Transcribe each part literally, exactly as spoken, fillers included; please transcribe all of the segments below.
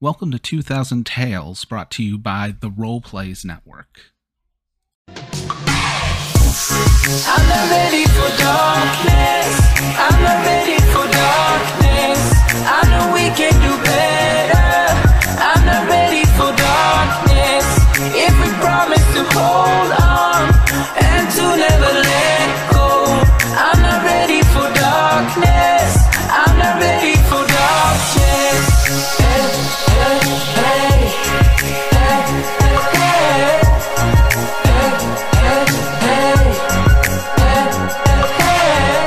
Welcome to two thousand Tales, brought to you by the Role Plays Network. I'm not ready for darkness. I'm not ready for darkness. I know we can do better. I'm not ready for darkness. If we promise to hold on and to never let go, I'm not ready for darkness. I'm not ready for darkness. Hey, hey, hey, hey, hey,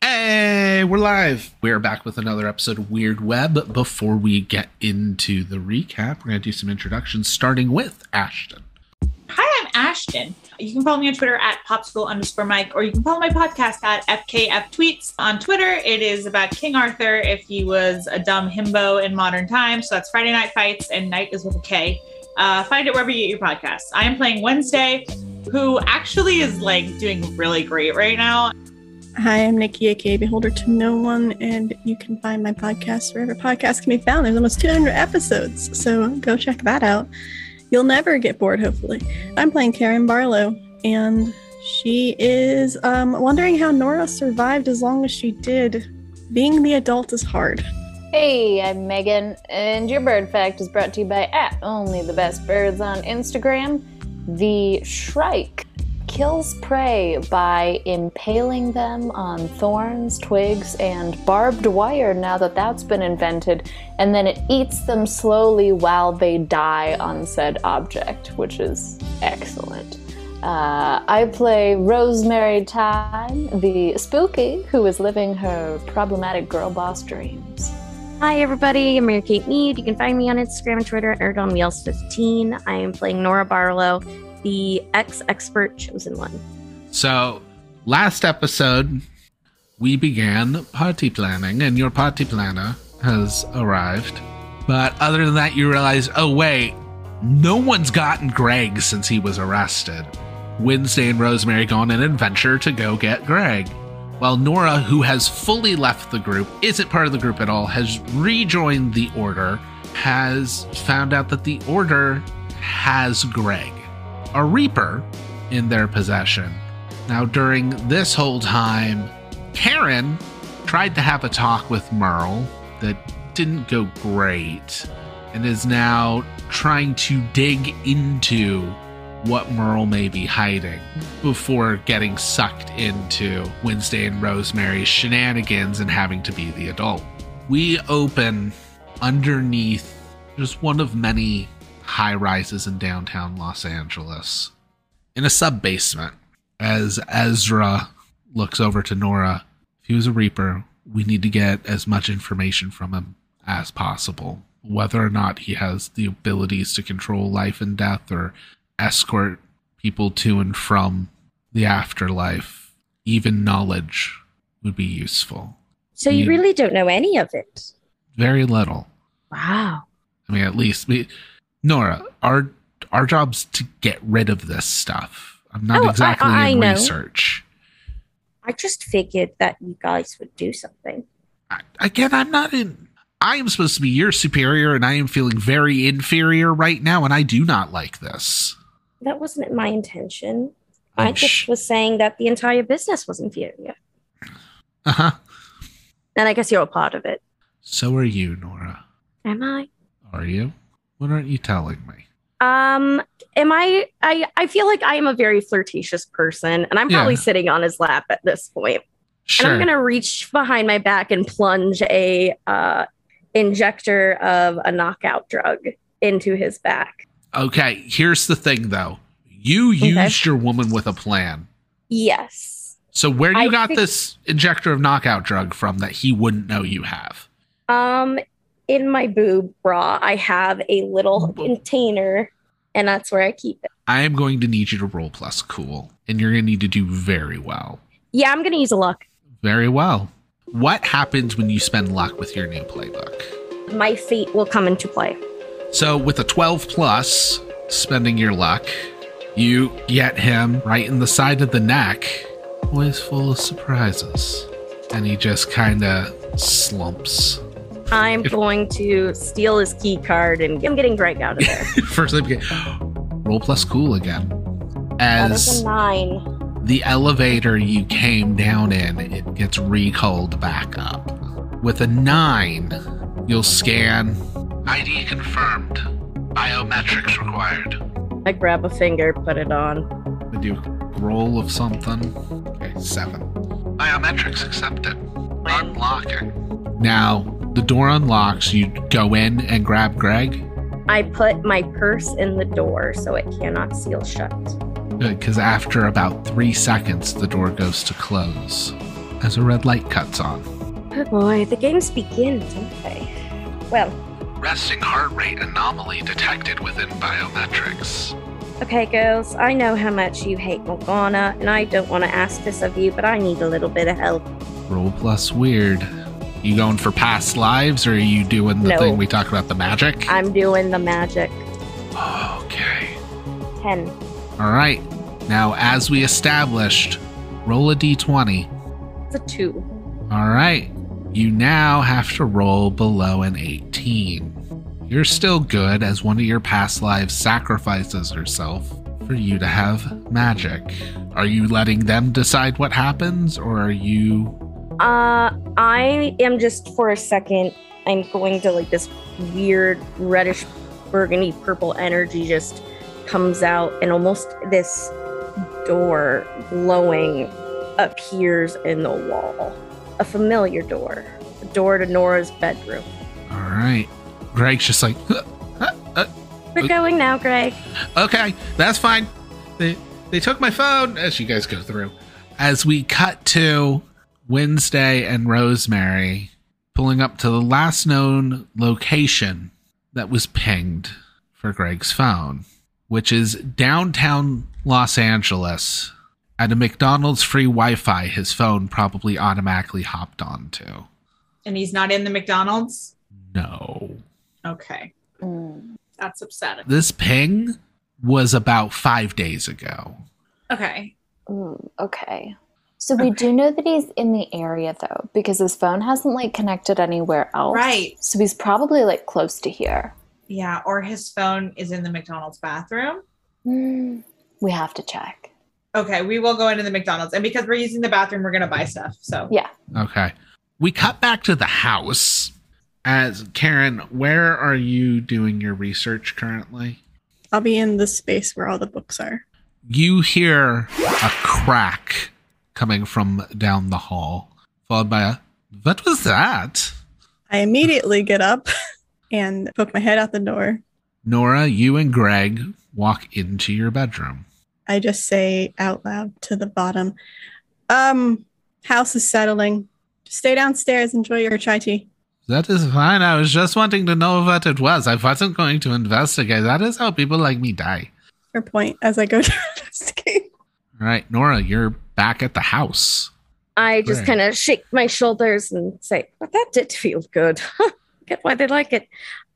hey. We're live. We're back with another episode of Weird Web. But before we get into the recap, we're going to do some introductions, starting with Ashton. Hi, I'm Ashton. You can follow me on Twitter at Popsicle underscore Mike, or you can follow my podcast at F K F Tweets on Twitter. It is about King Arthur if he was a dumb himbo in modern times. So that's Friday Night Fights, and night is with a K. Uh, find it wherever you get your podcasts. I am playing Wednesday, who actually is like doing really great right now. Hi, I'm Nikki, aka Beholder to No One, and you can find my podcast wherever podcasts can be found. There's almost two hundred episodes, so go check that out. You'll never get bored, hopefully. I'm playing Karen Barlow, and she is um, wondering how Nora survived as long as she did. Being the adult is hard. Hey, I'm Megan, and your bird fact is brought to you by at Only the Best Birds on Instagram, the Shrike. Kills prey by impaling them on thorns, twigs, and barbed wire now that that's been invented, and then it eats them slowly while they die on said object, which is excellent. Uh, I play Rosemary Time, the spooky who is living her problematic girl boss dreams. Hi everybody, I'm Mary Kate Mead. You can find me on Instagram and Twitter at Ergon Wheels fifteen. I am playing Nora Barlow, the ex-expert chosen one. So, last episode, we began party planning, and your party planner has arrived. But other than that, you realize, oh wait, no one's gotten Greg since he was arrested. Wednesday and Rosemary go on an adventure to go get Greg. While Nora, who has fully left the group, isn't part of the group at all, has rejoined the Order, has found out that the Order has Greg, a Reaper, in their possession. Now, during this whole time, Karen tried to have a talk with Merle that didn't go great, and is now trying to dig into what Merle may be hiding before getting sucked into Wednesday and Rosemary's shenanigans and having to be the adult. We open underneath just one of many high-rises in downtown Los Angeles, in a sub-basement, as Ezra looks over to Nora. If he was a Reaper, we need to get as much information from him as possible, whether or not he has the abilities to control life and death or escort people to and from the afterlife. Even knowledge would be useful. So you, you really don't know any of it? Very little. Wow. I mean, at least... we. Nora, our our job's to get rid of this stuff. I'm not oh, exactly I, I, in I research. I just figured that you guys would do something. I, again, I'm not in... I am supposed to be your superior, and I am feeling very inferior right now, and I do not like this. That wasn't my intention. I'm I just sh- was saying that the entire business was inferior. Uh-huh. And I guess you're a part of it. So are you, Nora. Am I? Are you? What aren't you telling me? Um, am I, I, I feel like I am a very flirtatious person, and I'm probably yeah. sitting on his lap at this point. Sure. And I'm going to reach behind my back and plunge a uh, injector of a knockout drug into his back. Okay, here's the thing, though. You used okay. your woman with a plan. Yes. So where you I got think- this injector of knockout drug from that he wouldn't know you have? Um... In my boob bra, I have a little container, and that's where I keep it. I am going to need you to roll plus cool, and you're going to need to do very well. Yeah, I'm going to use a luck. Very well. What happens when you spend luck with your new playbook? My fate will come into play. So with a twelve plus, spending your luck, you get him right in the side of the neck. Always full of surprises. And he just kind of slumps I'm going to steal his key card and get, I'm getting Drake out of there. First they begin, roll plus cool again. As nine. The elevator you came down in, it gets recalled back up. With a nine, you'll scan. I D confirmed. Biometrics required. I grab a finger, put it on. I do a roll of something. Okay, seven. Biometrics accepted. Unlocking. Now, the door unlocks. You go in and grab Greg. I put my purse in the door so it cannot seal shut. Good, because after about three seconds, the door goes to close as a red light cuts on. Oh boy, the games begin, don't they? Well. Resting heart rate anomaly detected within biometrics. Okay, girls, I know how much you hate Morgana, and I don't want to ask this of you, but I need a little bit of help. Roll plus weird. You going for past lives, or are you doing the no. thing we talked about, the magic? I'm doing the magic. Okay. Ten. All right. Now, as we established, roll a d twenty. It's a two. All right. You now have to roll below an eighteen. You're still good, as one of your past lives sacrifices herself for you to have magic. Are you letting them decide what happens, or are you... Uh, I am just for a second, I'm going to like this weird reddish burgundy purple energy just comes out, and almost this door glowing appears in the wall. A familiar door. The door to Nora's bedroom. All right. Greg's just like... Huh, huh, uh, We're going now, Greg. Okay, that's fine. They, they took my phone, as you guys go through. As we cut to... Wednesday and Rosemary pulling up to the last known location that was pinged for Greg's phone, which is downtown Los Angeles at a McDonald's free Wi-Fi his phone probably automatically hopped onto. And he's not in the McDonald's? No. Okay. Mm. That's upsetting. This ping was about five days ago. Okay. Mm, okay. So we okay. do know that he's in the area, though, because his phone hasn't, like, connected anywhere else. Right. So he's probably, like, close to here. Yeah, or his phone is in the McDonald's bathroom. Mm, we have to check. Okay, we will go into the McDonald's. And because we're using the bathroom, we're going to buy stuff, so. Yeah. Okay. We cut back to the house. As Karen, where are you doing your research currently? I'll be in the space where all the books are. You hear a crack coming from down the hall, followed by a, what was that? I immediately get up and poke my head out the door. Nora, you and Greg walk into your bedroom. I just say out loud to the bottom, um, house is settling. Just stay downstairs, enjoy your chai tea. That is fine. I was just wanting to know what it was. I wasn't going to investigate. That is how people like me die. Fair point, as I go to investigate. All right, Nora, you're back at the house. I just kind of shake my shoulders and say, well, that did feel good. Get why they like it.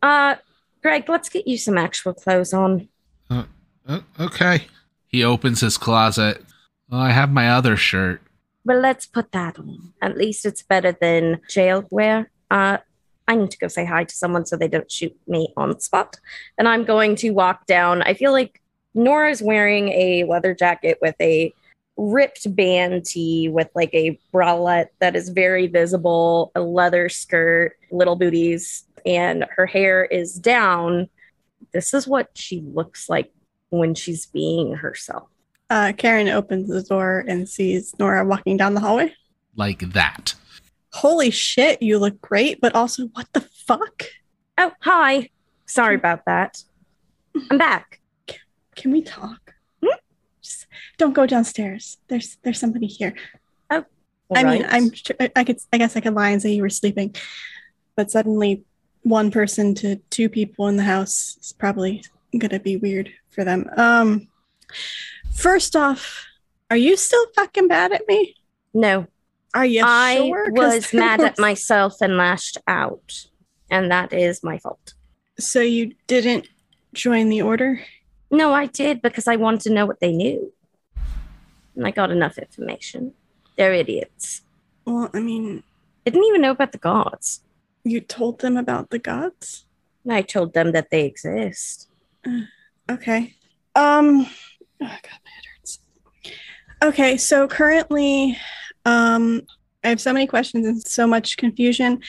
Uh, Greg, let's get you some actual clothes on. Uh, uh, okay. He opens his closet. Well, I have my other shirt. Well, let's put that on. At least it's better than jail wear. Uh, I need to go say hi to someone so they don't shoot me on the spot. And I'm going to walk down. I feel like Nora's wearing a leather jacket with a ripped band tee with like a bralette that is very visible, a leather skirt, little booties, and her hair is down. This is what she looks like when she's being herself. Uh, Karen opens the door and sees Nora walking down the hallway. Like that. Holy shit, you look great, but also what the fuck? Oh, hi. Sorry about that. I'm back. Can we talk? Hmm? Just don't go downstairs. There's there's somebody here. Oh, I right. mean, I'm. I could. I guess I could lie and say you were sleeping, but suddenly, one person to two people in the house is probably gonna be weird for them. Um, first off, are you still fucking mad at me? No. Are you? I sure? was mad at myself and lashed out, and that is my fault. So you didn't join the order? No, I did because I wanted to know what they knew. And I got enough information. They're idiots. Well, I mean... They didn't even know about the gods. You told them about the gods? I told them that they exist. Uh, okay. Um, oh, God, my head hurts. Okay, so currently, um, I have so many questions and so much confusion.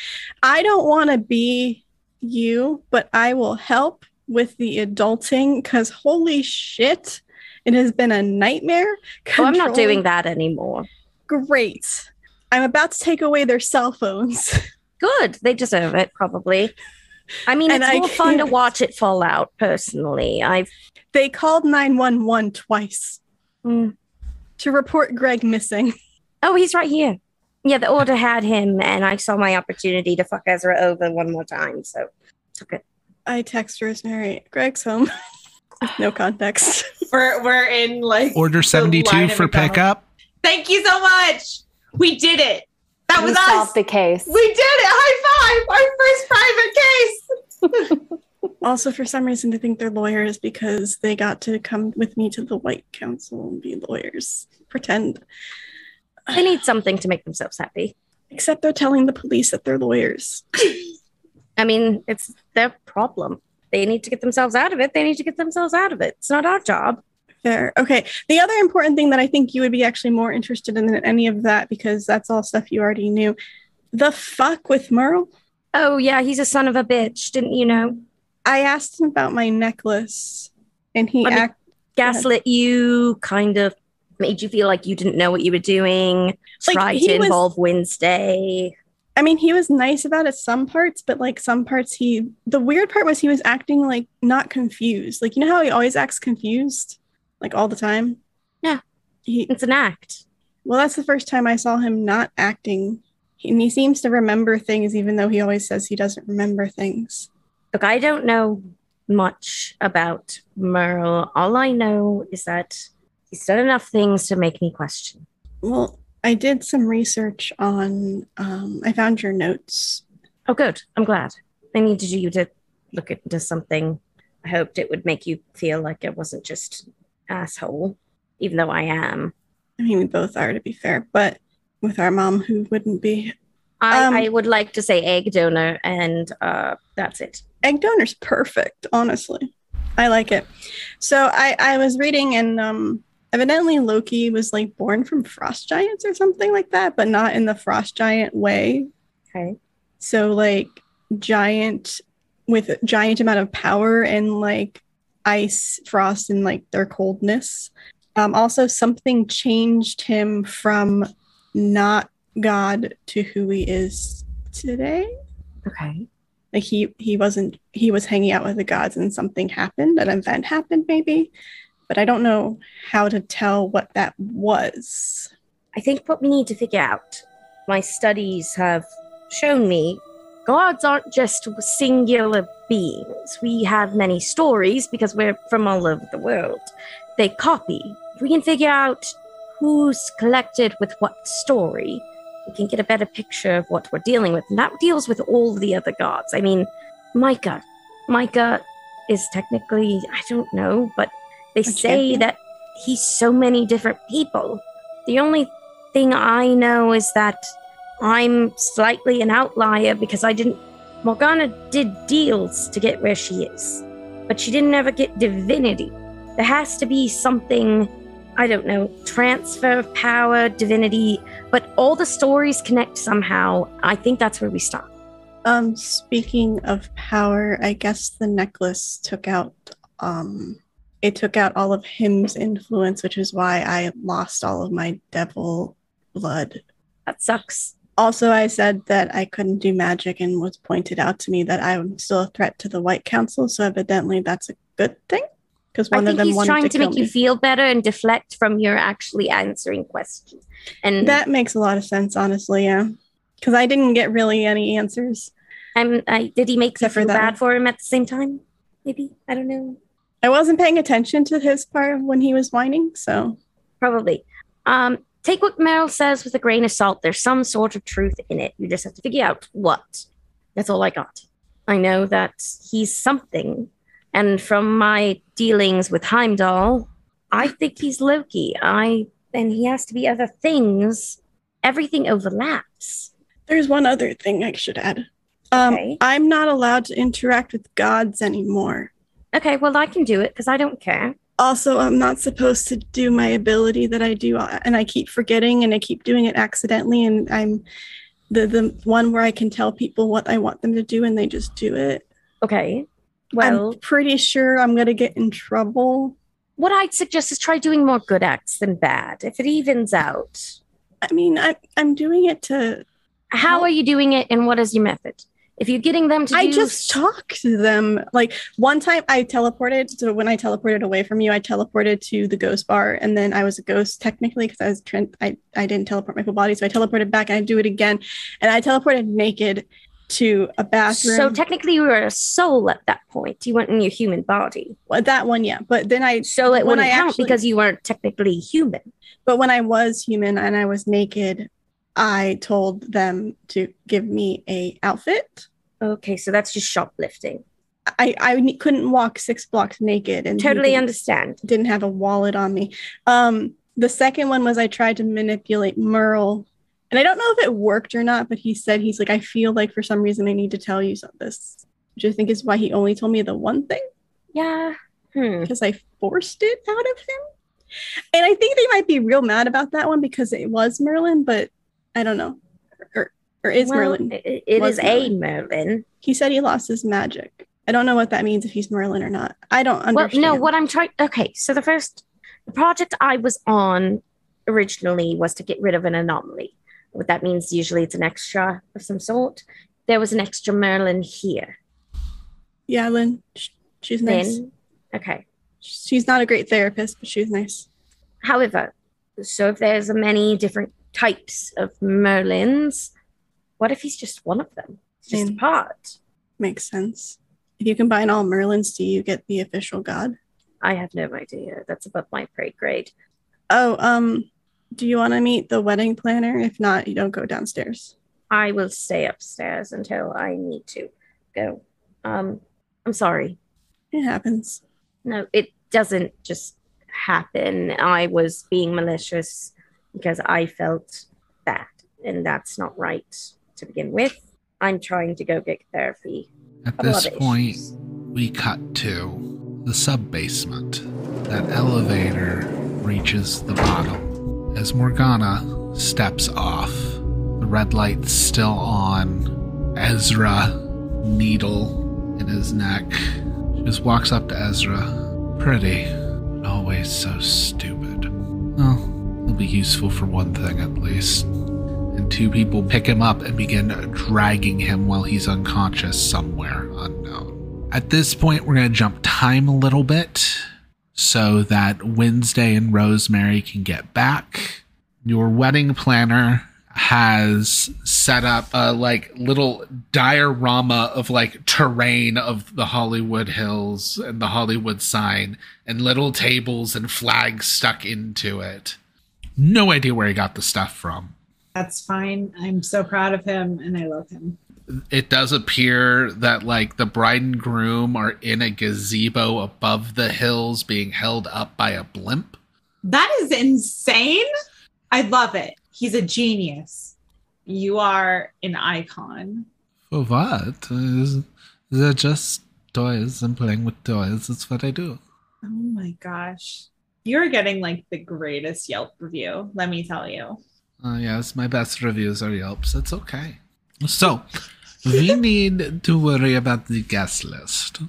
I don't want to be you, but I will help with the adulting because holy shit, it has been a nightmare. Control- oh, I'm not doing that anymore. Great. I'm about to take away their cell phones. Good. They deserve it, probably. I mean, and it's I more can't... fun to watch it fall out, personally. I've They called nine one one twice mm. to report Greg missing. Oh, he's right here. Yeah, the order had him, and I saw my opportunity to fuck Ezra over one more time, so took it. I text Rosemary, Greg's home. No context. We're we're in, like... Order seventy-two for pickup. Thank you so much! We did it! That was us! We solved the case. We did it! High five! Our first private case! Also, for some reason, they think they're lawyers because they got to come with me to the White Council and be lawyers. Pretend... They need something to make themselves happy. Except they're telling the police that they're lawyers. I mean, it's their problem. They need to get themselves out of it. They need to get themselves out of it. It's not our job. Fair. Okay. The other important thing that I think you would be actually more interested in than any of that, because that's all stuff you already knew. The fuck with Merle? Oh, yeah. He's a son of a bitch. Didn't you know? I asked him about my necklace and he act- gaslit you, kind of. Made you feel like you didn't know what you were doing, like, tried to involve was, Wednesday. I mean, he was nice about it some parts, but like some parts he... The weird part was he was acting like not confused. Like, you know how he always acts confused? Like all the time? Yeah. He, it's an act. Well, that's the first time I saw him not acting. He, and he seems to remember things even though he always says he doesn't remember things. Look, I don't know much about Merle. All I know is that he's done enough things to make me question. Well, I did some research on, um, I found your notes. Oh, good. I'm glad. I needed you to look into something. I hoped it would make you feel like I wasn't just an asshole, even though I am. I mean, we both are, to be fair, but with our mom, who wouldn't be? I, um, I would like to say egg donor, and uh, that's it. Egg donor's perfect, honestly. I like it. So I, I was reading and... um. Evidently, Loki was, like, born from frost giants or something like that, but not in the frost giant way. Okay. So, like, giant with a giant amount of power and, like, ice, frost, and, like, their coldness. Um, also, something changed him from not God to who he is today. Okay. Like, he, he wasn't, he was hanging out with the gods and something happened, an event happened maybe. But I don't know how to tell what that was. I think what we need to figure out, my studies have shown me, gods aren't just singular beings. We have many stories because we're from all over the world. They copy. If we can figure out who's connected with what story, we can get a better picture of what we're dealing with. And that deals with all the other gods. I mean, Micah. Micah is technically, I don't know, but They say that he's so many different people. The only thing I know is that I'm slightly an outlier because I didn't... Morgana did deals to get where she is, but she didn't ever get divinity. There has to be something, I don't know, transfer of power, divinity, but all the stories connect somehow. I think that's where we start. Um, speaking of power, I guess the necklace took out... um. It took out all of him's influence, which is why I lost all of my devil blood. That sucks. Also, I said that I couldn't do magic and was pointed out to me that I'm still a threat to the White Council. So evidently that's a good thing because one of them wanted to kill me. I think he's trying to make you feel better and deflect from your actually answering questions. And that makes a lot of sense, honestly, yeah. Because I didn't get really any answers. Um, I, did he make you feel bad for him at the same time? Maybe? I don't know. I wasn't paying attention to his part when he was whining, so... Probably. Um, take what Meryl says with a grain of salt. There's some sort of truth in it. You just have to figure out what. That's all I got. I know that he's something. And from my dealings with Heimdall, I think he's Loki. I And he has to be other things. Everything overlaps. There's one other thing I should add. Um, okay. I'm not allowed to interact with gods anymore. Okay, well, I can do it because I don't care. Also, I'm not supposed to do my ability that I do, and I keep forgetting, and I keep doing it accidentally, and I'm the, the one where I can tell people what I want them to do, and they just do it. Okay, well... I'm pretty sure I'm going to get in trouble. What I'd suggest is try doing more good acts than bad, if it evens out. I mean, I, I'm doing it to... How are you doing it, and what is your method? If you're getting them to I do... just talk to them. Like, one time I teleported. So when I teleported away from you, I teleported to the ghost bar. And then I was a ghost, technically, because I was trans- I, I didn't teleport my full body. So I teleported back, and I do it again. And I teleported naked to a bathroom. So technically, you were a soul at that point. You weren't in your human body. Well, that one, yeah. But then I... So it wouldn't I count actually, because you weren't technically human. But when I was human and I was naked, I told them to give me a outfit. Okay, so that's just shoplifting. I, I couldn't walk six blocks naked. And totally didn't, understand. Didn't have a wallet on me. Um, the second one was I tried to manipulate Merle. And I don't know if it worked or not, but he said, he's like, I feel like for some reason I need to tell you this. Which I think is why he only told me the one thing. Yeah. Because hmm. I forced it out of him. And I think they might be real mad about that one because it was Merlin, but I don't know. Or, or is well, Merlin. It, it is Merlin. a Merlin. He said he lost his magic. I don't know what that means, if he's Merlin or not. I don't understand. Well, no, what I'm trying... Okay, so the first... The project I was on originally was to get rid of an anomaly. What that means, usually it's an extra of some sort. There was an extra Merlin here. Yeah, Lynn. She's nice. Lynn, okay. She's not a great therapist, but she's nice. However, so if there's many different types of Merlins, what if he's just one of them? It's just and a part. Makes sense. If you combine all Merlins, do you get the official god? I have no idea. That's above my pay grade. Oh, um, do you want to meet the wedding planner? If not, you don't go downstairs. I will stay upstairs until I need to go. Um, I'm sorry. It happens. No, it doesn't just happen. I was being malicious because I felt bad, and that's not right to begin with. I'm trying to go get therapy. At this point, we cut to the sub-basement. That elevator reaches the bottom. As Morgana steps off, the red light's still on Ezra, needle in his neck. She just walks up to Ezra. Pretty, but always so stupid. Oh. Will be useful for one thing at least. And two people pick him up and begin dragging him while he's unconscious somewhere unknown. At this point, we're going to jump time a little bit so that Wednesday and Rosemary can get back. Your wedding planner has set up a like little diorama of like terrain of the Hollywood Hills and the Hollywood sign and little tables and flags stuck into it. No idea where he got the stuff from. That's fine. I'm so proud of him, and I love him. It does appear that, like, the bride and groom are in a gazebo above the hills being held up by a blimp. That is insane. I love it. He's a genius. You are an icon. For what? They're just toys and playing with toys. That's what I do. Oh, my gosh. You're getting, like, the greatest Yelp review, let me tell you. Uh, yes, my best reviews are Yelps. It's okay. So, we need to worry about the guest list.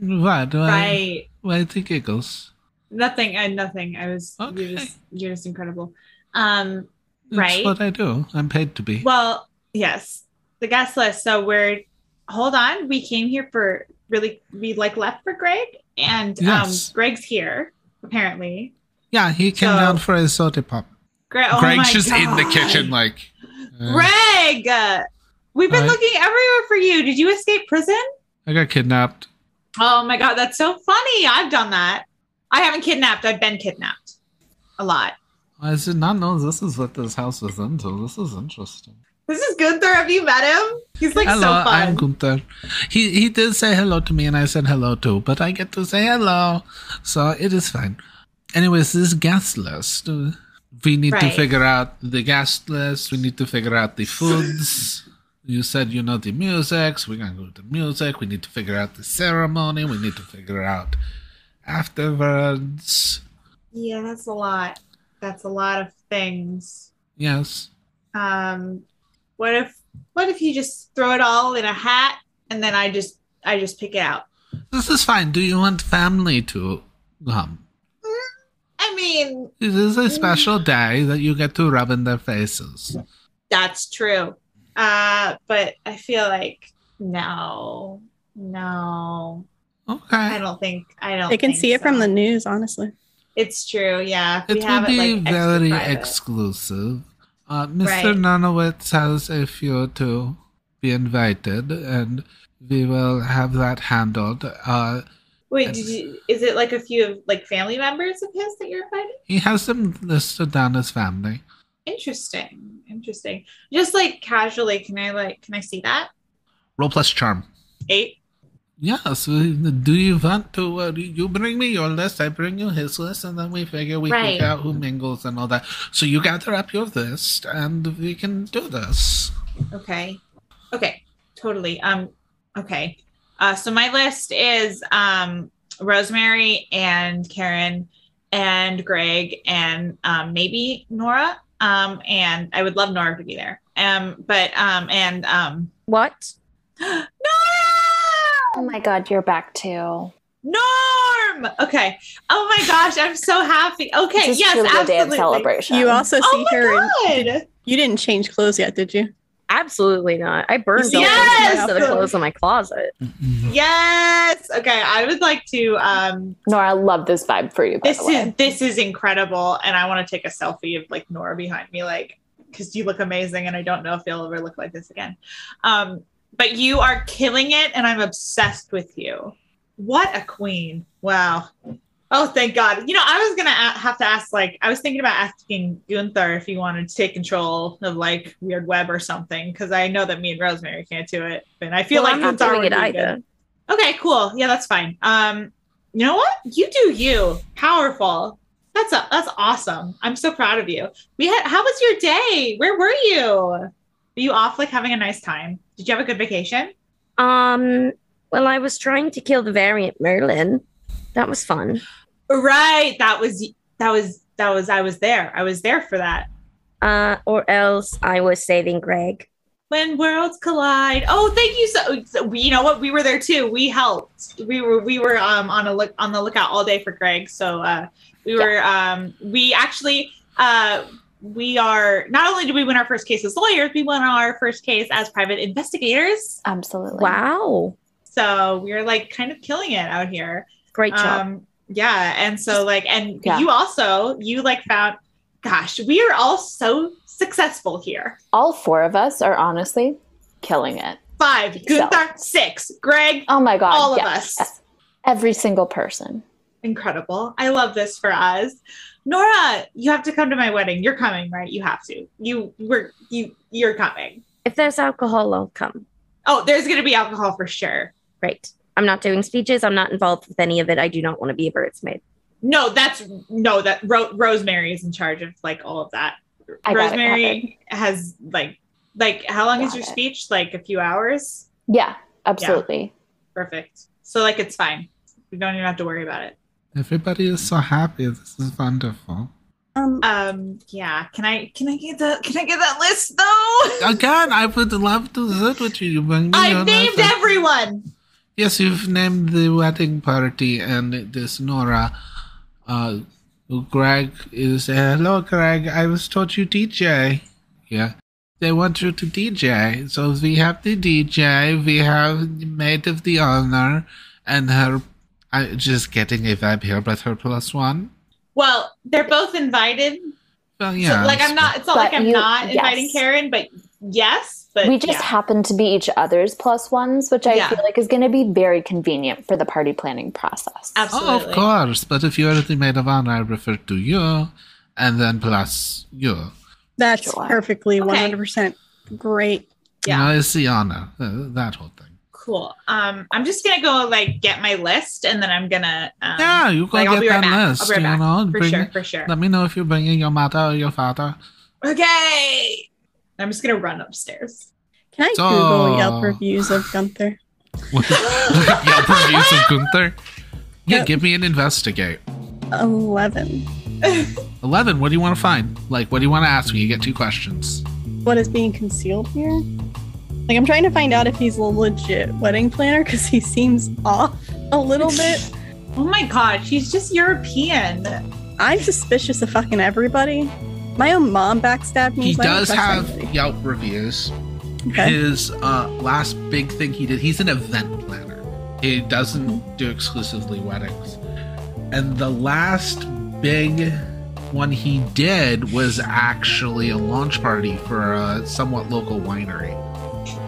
What? Why, right. Why the giggles? Nothing. I, nothing. I was... Okay. You're, just, you're just incredible. Um, That's right? That's what I do. I'm paid to be. Well, yes. The guest list. So, we're... Hold on. We came here for... Really, we, like, left for Greg. And yes. um, Greg's here. Apparently. Yeah, he came so, down for a soda pop. Greg, oh Greg's just God. in the kitchen like... Uh, Greg! Uh, we've been I, looking everywhere for you. Did you escape prison? I got kidnapped. Oh my God, that's so funny. I've done that. I haven't kidnapped. I've been kidnapped. A lot. I did not know this is what this house was into. This is interesting. This is Gunther. Have you met him? He's like hello, so fun. I'm Gunther. He he did say hello to me and I said hello too, but I get to say hello. So it is fine. Anyways, this guest list. We need right. to figure out the guest list. We need to figure out the foods. You said you know the music, so we're going to go to the music. We need to figure out the ceremony. We need to figure out afterwards. Yeah, that's a lot. That's a lot of things. Yes. Um, what if what if you just throw it all in a hat and then I just I just pick it out? This is fine. Do you want family to come? I mean, this is a special day that you get to rub in their faces. That's true. Uh, but I feel like no, no. Okay. I don't think I don't. They can think see it so. From the news, honestly. It's true. Yeah. If it will have be it, like, very exclusive. Uh, Mister Right. Nonowitz has a few to be invited, and we will have that handled. Uh, Wait, did you, is it like a few of like family members of his that you're inviting? He has them listed down as family. Interesting, interesting. Just like casually, can I like can I see that? Roll plus charm. Eight. Yes. Do you want to? Uh, you bring me your list. I bring you his list, and then we figure we right. pick out who mingles and all that. So you gather up your list, and we can do this. Okay. Okay. Totally. Um. Okay. Uh. So my list is um Rosemary and Karen and Greg and um maybe Nora. Um. And I would love Nora to be there. Um. But um. And um. What? Nora. Oh my God, you're back too. Norm! Okay. Oh my gosh, I'm so happy. Okay, this is yes, truly absolutely. A day of celebration. You also see oh her. God. In, you didn't change clothes yet, did you? Absolutely not. I burned yes! all the clothes in my closet. Yes! Okay, I would like to... Um, Nora, I love this vibe for you, by this the way. Is, this is incredible, and I want to take a selfie of like Nora behind me, like, because you look amazing, and I don't know if you'll ever look like this again. Um, But you are killing it, and I'm obsessed with you. What a queen. Wow. Oh, thank God. You know, I was going to a- have to ask, like, I was thinking about asking Gunther if he wanted to take control of, like, Weird Web or something, because I know that me and Rosemary can't do it. And I feel well, like I'm not doing it either. Good. Okay, cool. Yeah, that's fine. Um, you know what? You do you. Powerful. That's a- that's awesome. I'm so proud of you. We had. How was your day? Where were you? Were you off, like, having a nice time? Did you have a good vacation? Um, well, I was trying to kill the variant Merlin. That was fun. Right. That was, that was, that was, I was there. I was there for that. Uh, or else I was saving Greg. When worlds collide. Oh, thank you. So, so you know what? We were there too. We helped. We were, we were, um, on a look, on the lookout all day for Greg. So, uh, we yeah. were, um, we actually, uh, we are, not only did we win our first case as lawyers, we won our first case as private investigators. Absolutely. Wow. So we're like kind of killing it out here. Great job. Um, yeah. And so like, and yeah. you also, you like found, gosh, we are all so successful here. All four of us are honestly killing it. Five, Gunther, so. Six, Greg. Oh my God. All yes, of us. Yes. Every single person. Incredible. I love this for us. Nora, you have to come to my wedding. You're coming, right? You have to. You were you you're coming. If there's alcohol, I'll come. Oh, there's gonna be alcohol for sure. Great. I'm not doing speeches. I'm not involved with any of it. I do not want to be a bridesmaid. No, that's no that Ro- Rosemary is in charge of like all of that. I Rosemary got it, got it. has like like how long got is your it. speech? Like a few hours? Yeah, absolutely. Yeah. Perfect. So like it's fine. We don't even have to worry about it. Everybody is so happy. This is wonderful. Um, um, yeah. Can I can I get that can I get that list though? Again, I would love to visit with you. You bring me I've named list. Everyone. Yes, you've named the wedding party, and it is Nora. Uh, Greg is uh, hello, Greg. I was told you D J. Yeah, they want you to D J. So we have the D J. We have the maid of the honor, and her. I'm just getting a vibe here, but her plus one. Well, they're both invited. Well, yeah. So, like I'm not. It's not like I'm you, not inviting yes. Karen, but yes. But we just yeah. happen to be each other's plus ones, which I yeah. feel like is going to be very convenient for the party planning process. Absolutely. Oh, of course. But if you're the maid of honor, I refer to you, and then plus you. That's sure. perfectly one hundred percent great. Yeah, you know, it's the honor. Uh, that whole thing. Cool. Um, I'm just gonna go like get my list, and then I'm gonna. Um, yeah, you go like, get right that back. list. I'll be right back. Know, for bring, sure, for sure. Let me know if you're bringing your mother or your father. Okay. I'm just gonna run upstairs. Can I so, Google Yelp reviews of Gunther? Yelp reviews of Gunther? Yeah, yep. Give me an investigate. Eleven. Eleven, what do you want to find? Like, what do you want to ask me? You get two questions. What is being concealed here? Like, I'm trying to find out if he's a legit wedding planner, because he seems off a little bit. Oh my god, she's just European. I'm suspicious of fucking everybody. My own mom backstabbed me. He does have anybody. Yelp reviews. Okay. His uh, last big thing he did, he's an event planner. He doesn't mm-hmm. do exclusively weddings. And the last big one he did was actually a launch party for a somewhat local winery.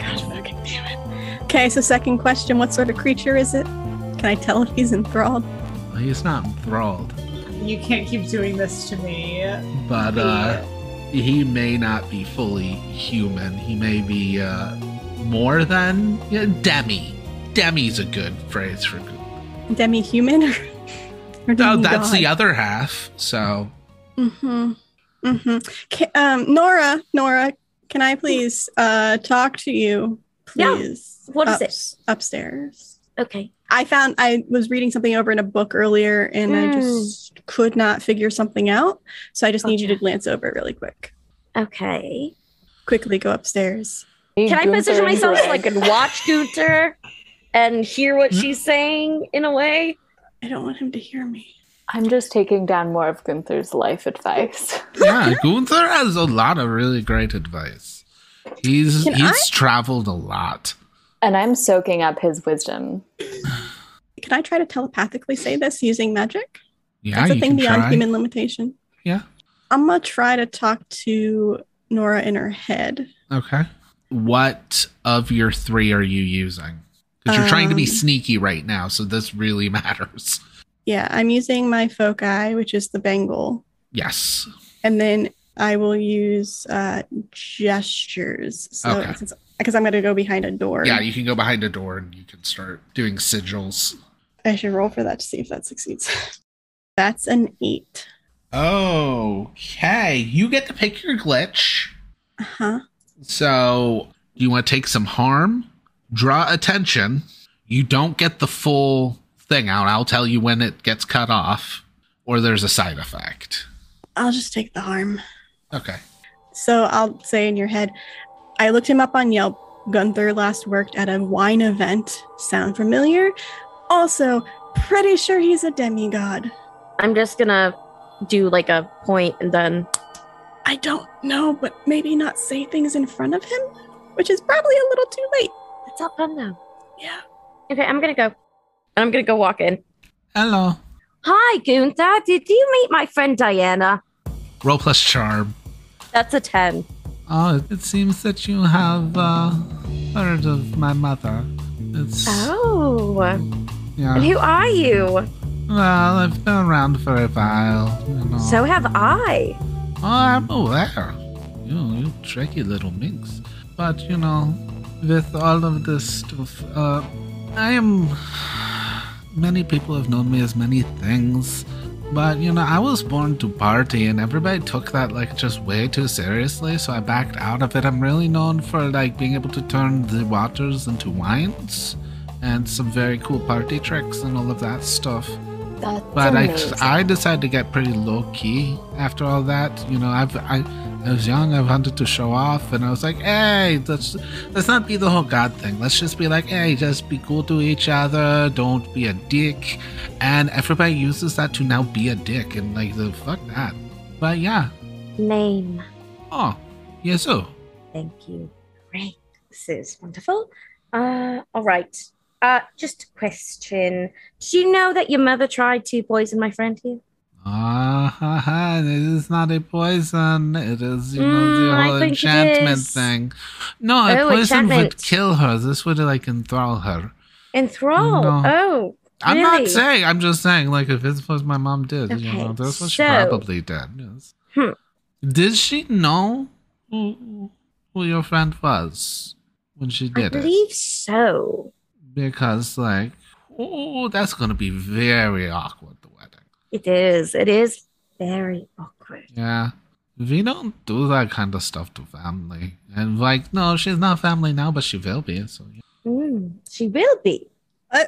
God fucking damn it. Okay, so second question, what sort of creature is it? Can I tell if he's enthralled? Well, he's not enthralled. You can't keep doing this to me. But uh, he may not be fully human. He may be uh, more than yeah, demi. Demi's a good phrase for demi-human. Or, or demi-god? No, that's the other half. So. Mm-hmm. Mm-hmm. Can, um, Nora, Nora, can I please uh, talk to you, please? Yeah. What Up- is it? Upstairs. Okay. I found I was reading something over in a book earlier and mm. I just could not figure something out. So I just need okay. you to glance over it really quick. Okay. Quickly go upstairs. Can Gunther I message myself so I can watch Gunther and hear what mm-hmm. she's saying in a way? I don't want him to hear me. I'm just taking down more of Gunther's life advice. Yeah, Gunther has a lot of really great advice. He's can he's I? traveled a lot. And I'm soaking up his wisdom. Can I try to telepathically say this using magic? Yeah, that's a you thing can beyond try. Human limitation. Yeah. I'm going to try to talk to Nora in her head. Okay. What of your three are you using? Because you're um, trying to be sneaky right now, so this really matters. Yeah, I'm using my foci, which is the bangle. Yes. And then I will use uh, gestures. So okay. Since Because I'm going to go behind a door. Yeah, you can go behind a door and you can start doing sigils. I should roll for that to see if that succeeds. That's an eight. Okay. You get to pick your glitch. Uh-huh. So you want to take some harm, draw attention. You don't get the full thing out. I'll tell you when it gets cut off or there's a side effect. I'll just take the harm. Okay. So I'll say in your head... I looked him up on Yelp. Gunther last worked at a wine event. Sound familiar? Also, pretty sure he's a demigod. I'm just gonna do like a point and then... I don't know, but maybe not say things in front of him, which is probably a little too late. It's all fun though. Yeah. Okay, I'm gonna go. I'm gonna go walk in. Hello. Hi, Gunther. Did you meet my friend Diana? Roll plus charm. That's a ten. Oh, it seems that you have uh, heard of my mother. It's, oh. Yeah. And who are you? Well, I've been around for a while. You know. So have I. Oh, I'm aware. You, you tricky little minx. But, you know, with all of this stuff, uh, I am... Many people have known me as many things. But, you know, I was born to party, and everybody took that, like, just way too seriously, so I backed out of it. I'm really known for, like, being able to turn the waters into wines, and some very cool party tricks and all of that stuff. That's but amazing. I, I decided to get pretty low-key after all that. You know, I've, I I was young, I wanted to show off, and I was like, hey, let's, let's not be the whole god thing. Let's just be like, hey, just be cool to each other, don't be a dick. And everybody uses that to now be a dick, and like, the fuck that. But yeah. Name. Oh, Yesu. Thank you. Great. This is wonderful. Uh, all right. Uh, just a question. Did you know that your mother tried to poison my friend here? Ah, uh, it is not a poison. It is, you mm, know, the whole enchantment thing. No, a oh, poison enchantment. Would kill her. This would, like, enthrall her. Enthrall? No. Oh, really? I'm not saying. I'm just saying, like, if it's what my mom did, okay. You know, that's what so, she probably did. Yes. Hmm. Did she know who, who your friend was when she did it? I believe it? so. Because, like, oh, that's going to be very awkward, the wedding. It is. It is very awkward. Yeah. we don't do that kind of stuff to family. And like, no, she's not family now, but she will be. So yeah. mm, she will be. Uh-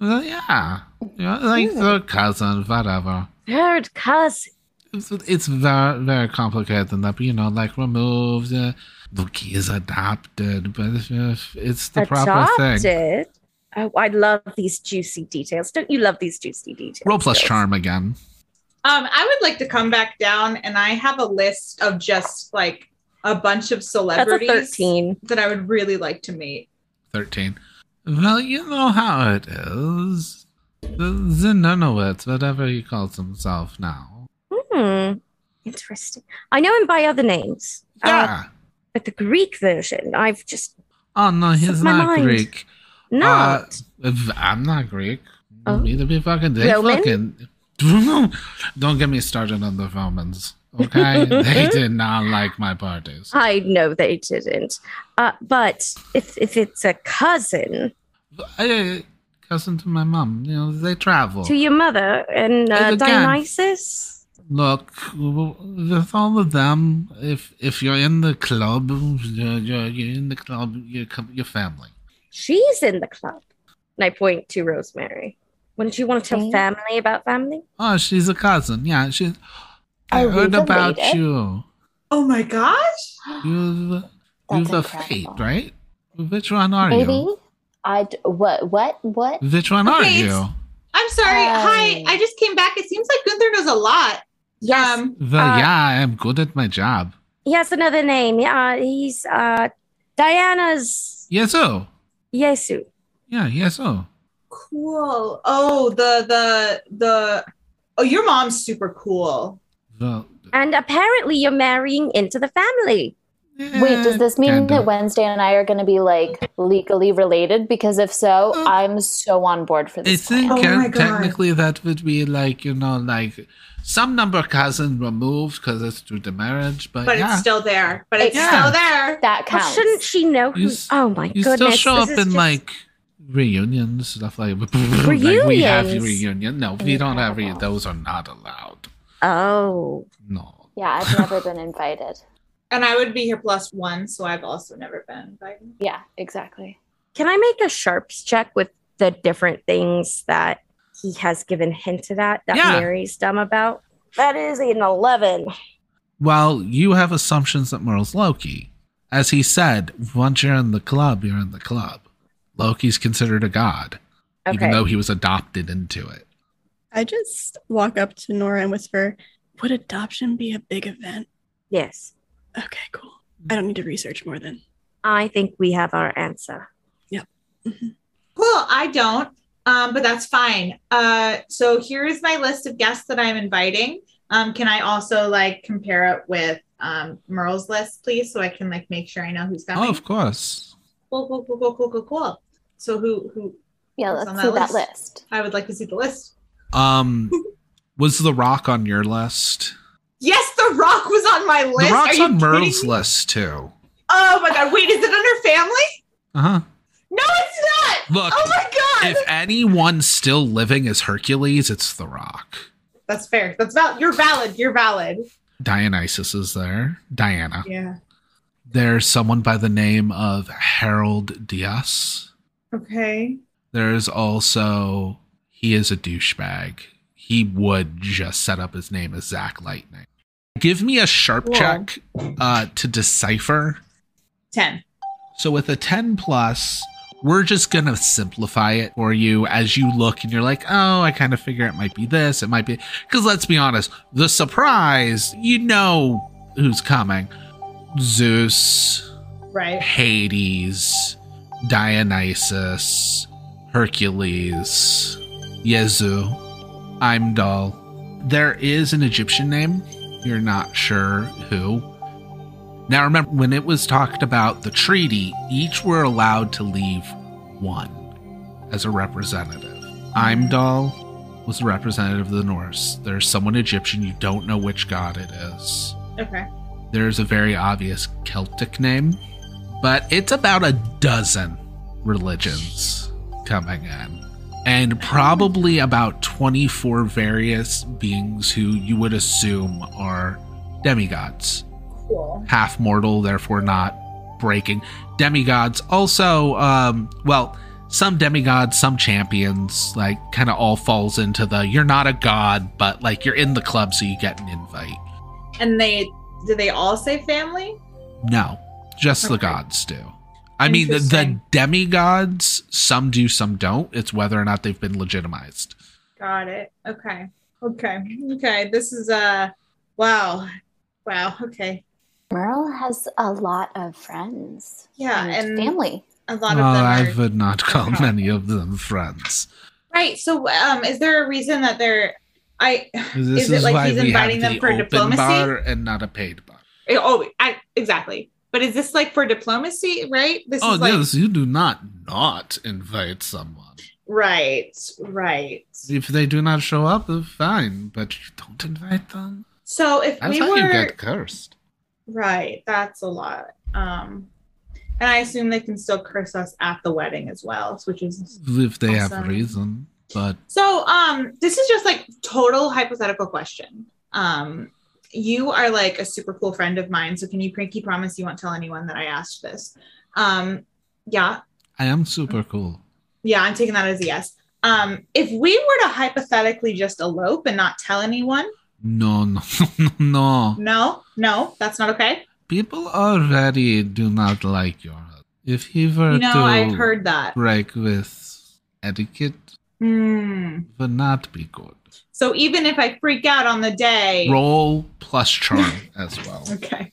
well, yeah. yeah, like yeah. third cousin, whatever. Third cousin. It's, it's very, very complicated. And that, you know, like removed. Uh, look, he is adopted, but if it's the adopted? proper thing. Oh, I love these juicy details. Don't you love these juicy details? Roll plus charm again. Um, I would like to come back down, and I have a list of just like a bunch of celebrities thirteen that I would really like to meet. thirteen Well, you know how it is. The Zinonowitz, whatever he calls himself now. Hmm. Interesting. I know him by other names. Yeah. Uh, but the Greek version, I've just... Oh, no, he's not mind. Greek. Not. Uh, I'm not Greek. Oh. Neither be fucking they fucking... Don't get me started on the Romans, okay? They did not like my parties. I know they didn't. Uh, but if if it's a cousin... I, cousin to my mom. You know, they travel. To your mother and uh, Dionysus? Look, with all of them, if if you're in the club, you're, you're, you're in the club, you're, you're family. She's in the club. And I point to Rosemary. Wouldn't you want to tell family about family? Oh, she's a cousin. Yeah, she's... I oh, heard about later. you. Oh, my gosh. You've, you've a fate, right? Which one are Maybe? you? Maybe. What? What? What? Which one okay, are you? I'm sorry. Uh, Hi. I just came back. It seems like Gunther knows a lot. Yes. Um, the, uh, yeah, I'm good at my job. He has another name. Yeah, he's uh, Diana's... Yesu. Yesu. Yeah, Yesu. Cool. Oh, the, the, the, oh, your mom's super cool. The, the, and apparently you're marrying into the family. Yeah, wait, does this mean kinda. that Wednesday and I are going to be like legally related? Because if so, uh, I'm so on board for this. I think oh can, technically that would be like, you know, like some number cousin removed because it's through the marriage. But, but yeah. it's still there. But it's yeah. still there. That counts. Well, shouldn't she know? Who, you, oh my you goodness. You still show up in just... like... reunions, stuff like, reunions? like we have reunion. No, we don't have re- those are not allowed. Oh. No. Yeah, I've never been invited. And I would be here plus one, so I've also never been invited. Yeah, exactly. Can I make a sharps check with the different things that he has given hinted at that yeah. Mary's dumb about? That is an eleven. Well, you have assumptions that Merle's Loki. As he said, once you're in the club, you're in the club. Loki's considered a god, okay. even though he was adopted into it. I just walk up to Nora and whisper, would adoption be a big event? Yes. Okay, cool. I don't need to research more then. I think we have our answer. Yep. Mm-hmm. Cool, I don't, um, but that's fine. Uh, so here is my list of guests that I'm inviting. Um, can I also like compare it with um, Merle's list, please? So I can like make sure I know who's coming. Oh, of course. Cool, cool, cool, cool, cool, cool, cool. So who, who? Yeah, let's on that see list? that list. I would like to see the list. Um, was The Rock on your list? Yes, The Rock was on my list. The Rock's Are on Merle's me? list too. Oh my god! Wait, is it under family? Uh huh. No, it's not. Look. Oh my god! If anyone still living is Hercules, it's The Rock. That's fair. That's valid. You're valid. You're valid. Dionysus is there. Diana. Yeah. There's someone by the name of Harold Diaz. Okay. There's also, he is a douchebag. He would just set up his name as Zack Lightning. Give me a sharp cool. check uh, to decipher. ten So with a ten plus, we're just going to simplify it for you as you look and you're like, oh, I kind of figure it might be this. It might be, because let's be honest, the surprise, you know who's coming. Zeus, right? Hades, Dionysus, Hercules, Yesu, Heimdall. There is an Egyptian name. You're not sure who. Now remember, when it was talked about the treaty, each were allowed to leave one as a representative. Heimdall was the representative of the Norse. There's someone Egyptian. You don't know which god it is. Okay. There's a very obvious Celtic name, but it's about a dozen religions coming in, and probably about twenty-four various beings who you would assume are demigods. Cool. Half mortal, therefore not breaking. Demigods also, um, well, some demigods, some champions, like, kind of all falls into the, you're not a god, but, like, you're in the club, so you get an invite. And they, do they all say family? No, just okay. The gods do. I mean, the, the demigods, some do, some don't. It's whether or not they've been legitimized. Got it. Okay. Okay. Okay. This is, uh, wow. Wow. Okay. Merle has a lot of friends. Yeah. And, and family. A lot well, of them I are, would not call okay. many of them friends. Right. So, um, is there a reason that they're, I, this is it is like he's inviting them the for diplomacy? Bar and not a paid bar. It, oh, I, exactly. But is this like for diplomacy, right? This oh, is like, yes, you do not not invite someone. Right, right. If they do not show up, fine, but you don't invite them. So if that's we how were... you get cursed. Right, that's a lot. Um, and I assume they can still curse us at the wedding as well, which is if they awesome. Have reason. But so um, this is just like total hypothetical question. Um. You are like a super cool friend of mine, so can you cranky promise you won't tell anyone that I asked this? Um, yeah. I am super cool. Yeah, I'm taking that as a yes. Um, if we were to hypothetically just elope and not tell anyone. No, no, no, no. No, no, that's not okay. People already do not like your husband. If he were you know, to I've heard that. Break with etiquette, mm. it would not be good. So even if I freak out on the day... Roll plus charm as well. Okay.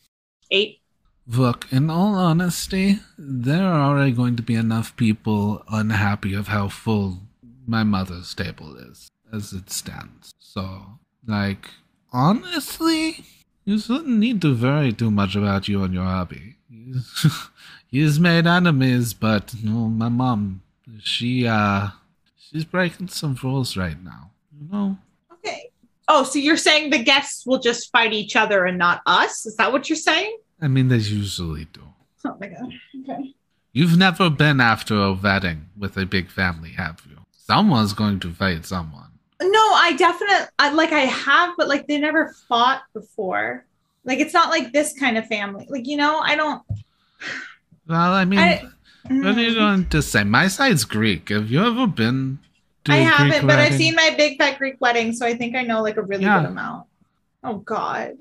Eight. Look, in all honesty, there are already going to be enough people unhappy of how full my mother's table is, as it stands. So, like, honestly, you shouldn't need to worry too much about you and your hobby. He's made enemies, but you know, my mom, she, uh, she's breaking some rules right now. You know? Okay. Oh, so you're saying the guests will just fight each other and not us? Is that what you're saying? I mean, they usually do. Oh my god. Okay. You've never been after a wedding with a big family, have you? Someone's going to fight someone. No, I definitely, I, like I have, but like they never fought before. Like it's not like this kind of family. Like, you know, I don't. Well, I mean, I... what are you going to say? My side's Greek. Have you ever been... I haven't, Greek but wedding. I've seen my big fat Greek wedding, so I think I know like a really yeah. good amount. Oh God!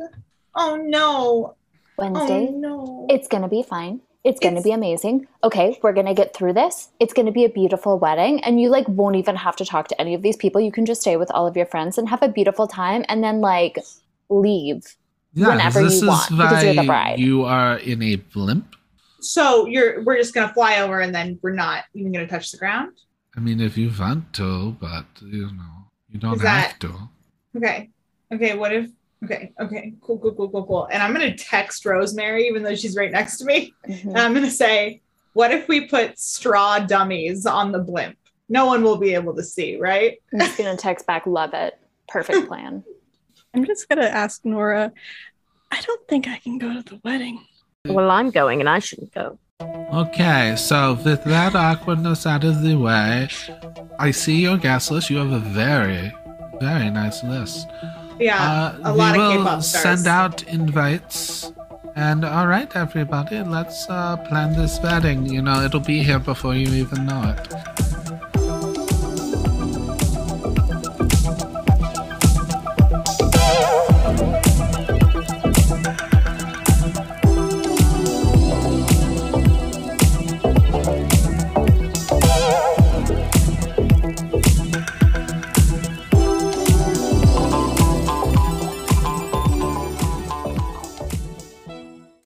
Oh no! Wednesday. Oh, no. It's gonna be fine. It's, it's gonna be amazing. Okay, we're gonna get through this. It's gonna be a beautiful wedding, and you like won't even have to talk to any of these people. You can just stay with all of your friends and have a beautiful time, and then like leave yeah, whenever you want because you're the bride. You are in a blimp. So you're we're just gonna fly over, and then we're not even gonna touch the ground. I mean, if you want to, but, you know, you don't that, have to. Okay. Okay, what if... Okay, okay, cool, cool, cool, cool, cool. And I'm going to text Rosemary, even though she's right next to me. Mm-hmm. And I'm going to say, what if we put straw dummies on the blimp? No one will be able to see, right? I'm just going to text back, love it. Perfect plan. I'm just going to ask Nora, I don't think I can go to the wedding. Well, I'm going and I shouldn't go. Okay, so with that awkwardness out of the way, I see your guest list. You have a very, very nice list. Yeah, uh, a lot of K-pop stars. We will send out invites. And all right, everybody, let's uh, plan this wedding. You know, it'll be here before you even know it.